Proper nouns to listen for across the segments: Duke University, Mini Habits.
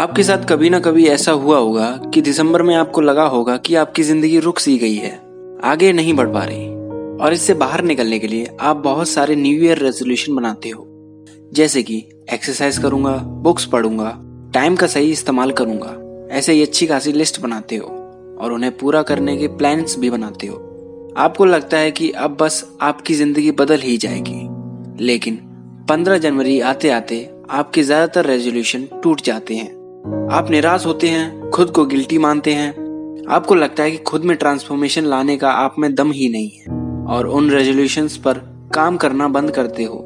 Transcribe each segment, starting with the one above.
आपके साथ कभी ना कभी ऐसा हुआ होगा कि दिसंबर में आपको लगा होगा कि आपकी जिंदगी रुक सी गई है, आगे नहीं बढ़ पा रही। और इससे बाहर निकलने के लिए आप बहुत सारे न्यू ईयर रेजोल्यूशन बनाते हो, जैसे कि एक्सरसाइज करूंगा, बुक्स पढ़ूंगा, टाइम का सही इस्तेमाल करूंगा। ऐसे ही अच्छी खासी लिस्ट बनाते हो और उन्हें पूरा करने के प्लान्स भी बनाते हो। आपको लगता है कि अब बस आपकी जिंदगी बदल ही जाएगी, लेकिन 15 जनवरी आते आते आपके ज्यादातर रेजोल्यूशन टूट जाते हैं। आप निराश होते हैं, खुद को गिल्टी मानते हैं। आपको लगता है कि खुद में ट्रांसफॉर्मेशन लाने का आप में दम ही नहीं है और उन रेजोल्यूशंस पर काम करना बंद करते हो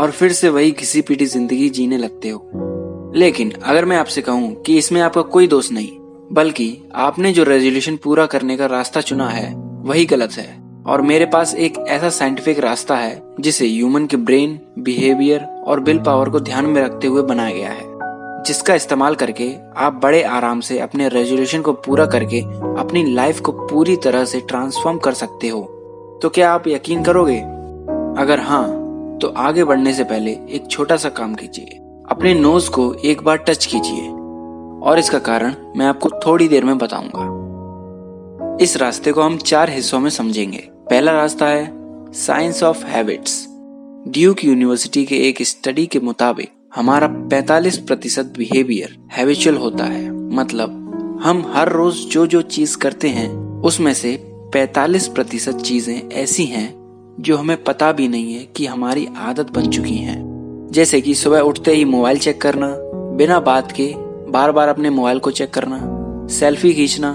और फिर से वही घिसी पीटी जिंदगी जीने लगते हो। लेकिन अगर मैं आपसे कहूं कि इसमें आपका कोई दोष नहीं, बल्कि आपने जो रेजोल्यूशन पूरा करने का रास्ता चुना है वही गलत है, और मेरे पास एक ऐसा साइंटिफिक रास्ता है जिसे ह्यूमन के ब्रेन, बिहेवियर और विल पावर को ध्यान में रखते हुए बनाया गया है, जिसका इस्तेमाल करके आप बड़े आराम से अपने रेजोल्यूशन को पूरा करके अपनी लाइफ को पूरी तरह से ट्रांसफॉर्म कर सकते हो। तो क्या आप यकीन करोगे? अगर हाँ, तो आगे बढ़ने से पहले एक छोटा सा काम कीजिए, अपने नोज को एक बार टच कीजिए, और इसका कारण मैं आपको थोड़ी देर में बताऊंगा। इस रास्ते को हम 4 हिस्सों में समझेंगे। पहला रास्ता है science of habits. Duke university के एक स्टडी के मुताबिक हमारा 45% बिहेवियर हैबिचुअल होता है, मतलब हम हर रोज जो जो चीज करते हैं उसमें से 45% चीजें ऐसी हैं जो हमें पता भी नहीं है कि हमारी आदत बन चुकी हैं। जैसे कि सुबह उठते ही मोबाइल चेक करना, बिना बात के बार बार अपने मोबाइल को चेक करना, सेल्फी खींचना,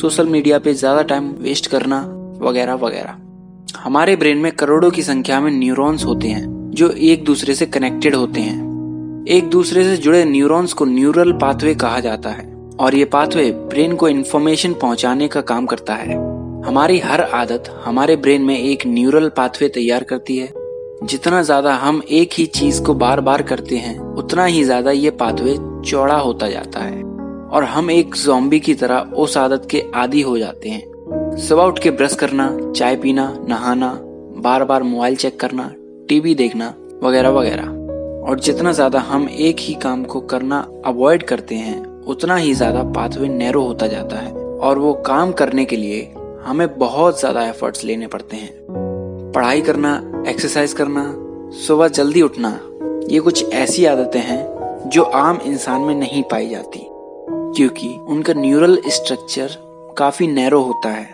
सोशल मीडिया पे ज्यादा टाइम वेस्ट करना वगैरह वगैरह। हमारे ब्रेन में करोड़ों की संख्या में न्यूरॉन्स होते हैं जो एक दूसरे से कनेक्टेड होते हैं। एक दूसरे से जुड़े न्यूरॉन्स को न्यूरल पाथवे कहा जाता है, और ये पाथवे ब्रेन को इन्फॉर्मेशन पहुंचाने का काम करता है। हमारी हर आदत हमारे ब्रेन में एक न्यूरल पाथवे तैयार करती है। जितना ज्यादा हम एक ही चीज को बार बार करते हैं, उतना ही ज्यादा ये पाथवे चौड़ा होता जाता है और हम एक ज़ॉम्बी की तरह उस आदत के आदी हो जाते हैं। सुबह उठ के ब्रश करना, चाय पीना, नहाना, बार बार मोबाइल चेक करना, टीवी देखना वगैरह वगैरह। और जितना ज्यादा हम एक ही काम को करना अवॉइड करते हैं, उतना ही ज्यादा पाथवे नैरो होता जाता है और वो काम करने के लिए हमें बहुत ज्यादा एफर्ट्स लेने पड़ते हैं। पढ़ाई करना, एक्सरसाइज करना, सुबह जल्दी उठना, ये कुछ ऐसी आदतें हैं जो आम इंसान में नहीं पाई जाती, क्योंकि उनका न्यूरल स्ट्रक्चर काफी नैरो होता है।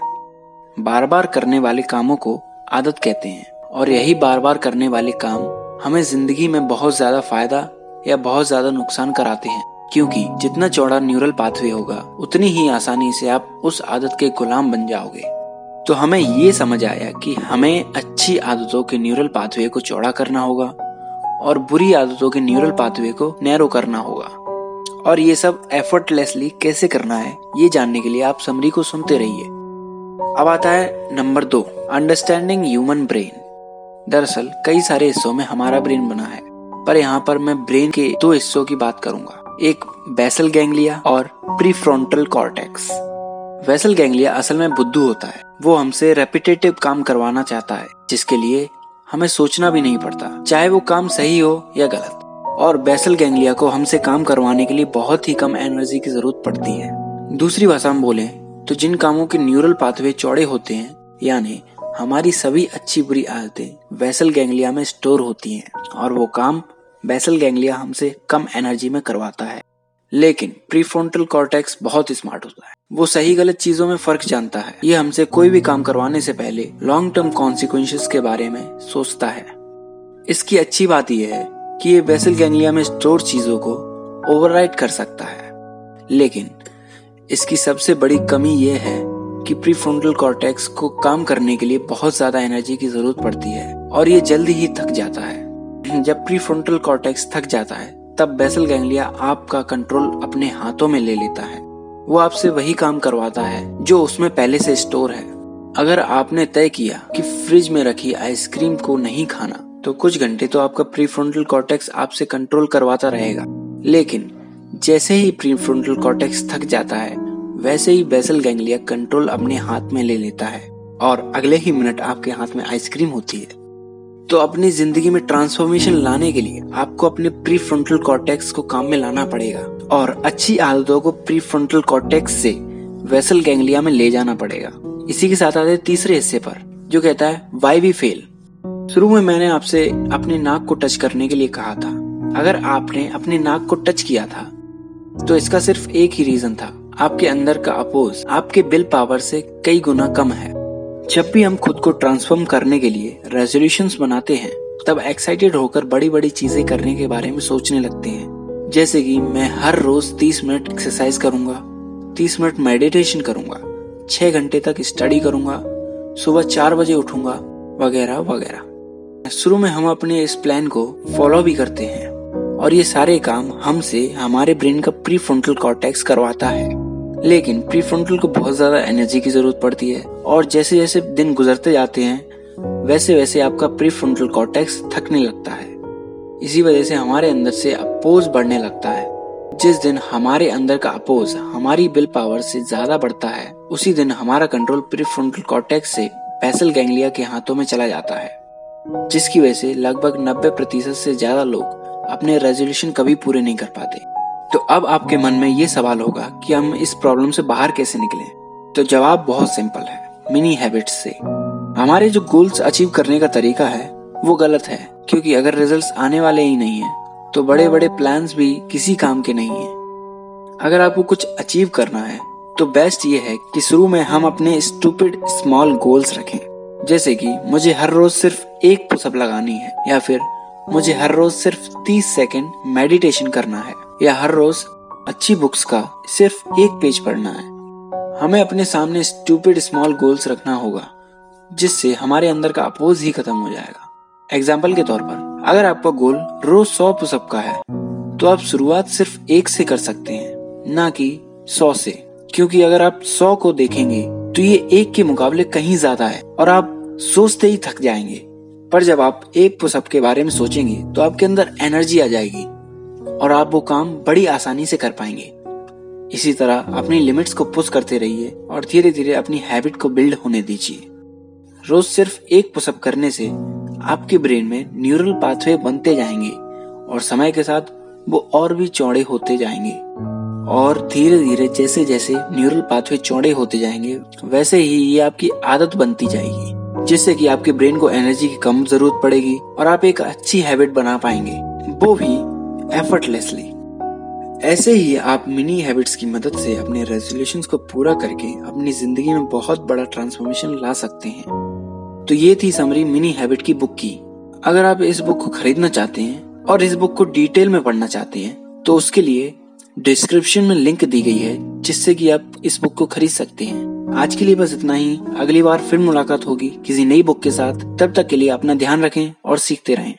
बार बार करने वाले कामों को आदत कहते हैं, और यही बार बार करने वाले काम हमें जिंदगी में बहुत ज्यादा फायदा या बहुत ज्यादा नुकसान कराते हैं, क्योंकि जितना चौड़ा न्यूरल पाथवे होगा, उतनी ही आसानी से आप उस आदत के गुलाम बन जाओगे। तो हमें ये समझ आया कि हमें अच्छी आदतों के न्यूरल पाथवे को चौड़ा करना होगा और बुरी आदतों के न्यूरल पाथवे को नैरो करना होगा, और ये सब एफर्टलेसली कैसे करना है, ये जानने के लिए आप समरी को सुनते रहिए। अब आता है नंबर 2, अंडरस्टैंडिंग ह्यूमन ब्रेन। दरअसल कई सारे हिस्सों में हमारा ब्रेन बना है, पर यहाँ पर मैं ब्रेन के 2 हिस्सों की बात करूंगा, एक बेसल गैंग्लिया और प्रीफ्रंटल कॉर्टेक्स। बेसल गैंग्लिया असल में बुद्धू होता है, वो हमसे रेपिटेटिव काम करवाना चाहता है, जिसके लिए हमें सोचना भी नहीं पड़ता, चाहे वो काम सही हो या गलत। और बेसल गैंग्लिया को हमसे काम करवाने के लिए बहुत ही कम एनर्जी की जरूरत पड़ती है। दूसरी भाषा में बोले तो जिन कामों के न्यूरल पाथवे चौड़े होते हैं, यानी हमारी सभी अच्छी बुरी आदतें बेसल गैंग्लिया में स्टोर होती हैं, और वो काम बेसल गैंग्लिया हमसे कम एनर्जी में करवाता है। लेकिन प्रीफ्रंटल कॉर्टेक्स बहुत स्मार्ट होता है, वो सही गलत चीजों में फर्क जानता है। ये हमसे कोई भी काम करवाने से पहले लॉन्ग टर्म कॉन्सिक्वेंसेस के बारे में सोचता है। इसकी अच्छी बात यह है कि ये बेसल गैंग्लिया में स्टोर चीजों को ओवरराइड कर सकता है, लेकिन इसकी सबसे बड़ी कमी यह है कि प्रीफ्रंटल कॉर्टेक्स को काम करने के लिए बहुत ज्यादा एनर्जी की जरूरत पड़ती है और ये जल्दी ही थक जाता है। जब प्रीफ्रंटल कॉर्टेक्स थक जाता है, तब बेसल गैंग्लिया आपका कंट्रोल अपने हाथों में ले लेता है। वो आपसे वही काम करवाता है जो उसमें पहले से स्टोर है। अगर आपने तय किया कि फ्रिज में रखी आइसक्रीम को नहीं खाना, तो कुछ घंटे तो आपका प्रीफ्रंटल कॉर्टेक्स आपसे कंट्रोल करवाता रहेगा, लेकिन जैसे ही प्रीफ्रंटल कॉर्टेक्स थक जाता है, वैसे ही बेसल गैंग्लिया कंट्रोल अपने हाथ में ले लेता है और अगले ही मिनट आपके हाथ में आइसक्रीम होती है। तो अपनी जिंदगी में ट्रांसफॉर्मेशन लाने के लिए आपको अपने प्रीफ्रंटल कॉर्टेक्स को काम में लाना पड़ेगा और अच्छी आदतों को प्रीफ्रंटल कॉर्टेक्स से वेसल गैंग्लिया में ले जाना पड़ेगा। इसी के साथ आते तीसरे हिस्से पर जो कहता है व्हाई वी फेल। शुरू में मैंने आपसे अपने नाक को टच करने के लिए कहा था। अगर आपने अपने नाक को टच किया था तो इसका सिर्फ एक ही रीजन था, आपके अंदर का अपोज आपके विल पावर से कई गुना कम है। जब भी हम खुद को ट्रांसफॉर्म करने के लिए रेजोल्यूशंस बनाते हैं तब एक्साइटेड होकर बड़ी बड़ी चीजें करने के बारे में सोचने लगते हैं, जैसे कि मैं हर रोज 30 मिनट एक्सरसाइज करूंगा, 30 मिनट मेडिटेशन करूंगा, 6 घंटे तक स्टडी करूंगा, सुबह 4 बजे उठूंगा वगैरह वगैरह। शुरू में हम अपने इस प्लान को फॉलो भी करते हैं और ये सारे काम हमसे हमारे ब्रेन का प्रीफ्रंटल कॉर्टेक्स करवाता है, लेकिन प्रीफ्रंटल को बहुत ज्यादा एनर्जी की जरूरत पड़ती है और जैसे जैसे दिन गुजरते जाते हैं वैसे वैसे आपका प्रीफ्रंटल कॉर्टेक्स थकने लगता है। इसी वजह से हमारे अंदर से अपोज बढ़ने लगता है। जिस दिन हमारे अंदर का अपोज हमारी विल पावर से ज्यादा बढ़ता है उसी दिन हमारा कंट्रोल प्रीफ्रंटल कॉर्टेक्स से बेसल गैंग्लिया के हाथों में चला जाता है, जिसकी वजह से लगभग 90% से ज्यादा लोग अपने रेजोल्यूशन कभी पूरे नहीं कर पाते। तो अब आपके मन में ये सवाल होगा कि हम इस प्रॉब्लम से बाहर कैसे निकलें? तो जवाब बहुत सिंपल है, मिनी हैबिट्स से। हमारे जो गोल्स अचीव करने का तरीका है वो गलत है, क्योंकि अगर रिजल्ट्स आने वाले ही नहीं है तो बड़े बड़े प्लान्स भी किसी काम के नहीं है। अगर आपको कुछ अचीव करना है तो बेस्ट ये है कि शुरू में हम अपने स्टूपिड स्मॉल गोल्स रखें, जैसे कि मुझे हर रोज सिर्फ 1 पुशअप लगानी है, या फिर मुझे हर रोज सिर्फ 30 सेकंड मेडिटेशन करना है, या हर रोज अच्छी बुक्स का सिर्फ 1 पेज पढ़ना है। हमें अपने सामने स्टूपिड स्मॉल गोल्स रखना होगा जिससे हमारे अंदर का अपोज ही खत्म हो जाएगा। एग्जाम्पल के तौर पर अगर आपका गोल रोज 100 पुशअप का है तो आप शुरुआत सिर्फ 1 से कर सकते हैं, ना कि 100 से, क्योंकि अगर आप 100 को देखेंगे तो ये 1 के मुकाबले कहीं ज्यादा है और आप सोचते ही थक जाएंगे। पर जब आप 1 पुशअप के बारे में सोचेंगे तो आपके अंदर एनर्जी आ जाएगी और आप वो काम बड़ी आसानी से कर पाएंगे। इसी तरह अपनी लिमिट्स को पुश करते रहिए और धीरे धीरे अपनी हैबिट को बिल्ड होने दीजिए। रोज सिर्फ 1 पुशअप करने से आपके ब्रेन में न्यूरल पाथवे बनते जाएंगे और समय के साथ वो और भी चौड़े होते जाएंगे और धीरे धीरे जैसे जैसे न्यूरल पाथवे चौड़े होते जाएंगे वैसे ही ये आपकी आदत बनती जाएगी, जिससे कि आपके ब्रेन को एनर्जी की कम जरूरत पड़ेगी और आप एक अच्छी हैबिट बना पाएंगे, वो भी एफर्टलेसली। ऐसे ही आप मिनी हैबिट्स की मदद से अपने रेजोल्यूशंस को पूरा करके अपनी जिंदगी में बहुत बड़ा ट्रांसफॉर्मेशन ला सकते हैं। तो ये थी समरी मिनी हैबिट की बुक की। अगर आप इस बुक को खरीदना चाहते हैं और इस बुक को डिटेल में पढ़ना चाहते हैं तो उसके लिए डिस्क्रिप्शन में लिंक दी गई है, जिससे कि आप इस बुक को खरीद सकते हैं। आज के लिए बस इतना ही। अगली बार फिर मुलाकात होगी किसी नई बुक के साथ। तब तक के लिए अपना ध्यान रखें और सीखते रहें।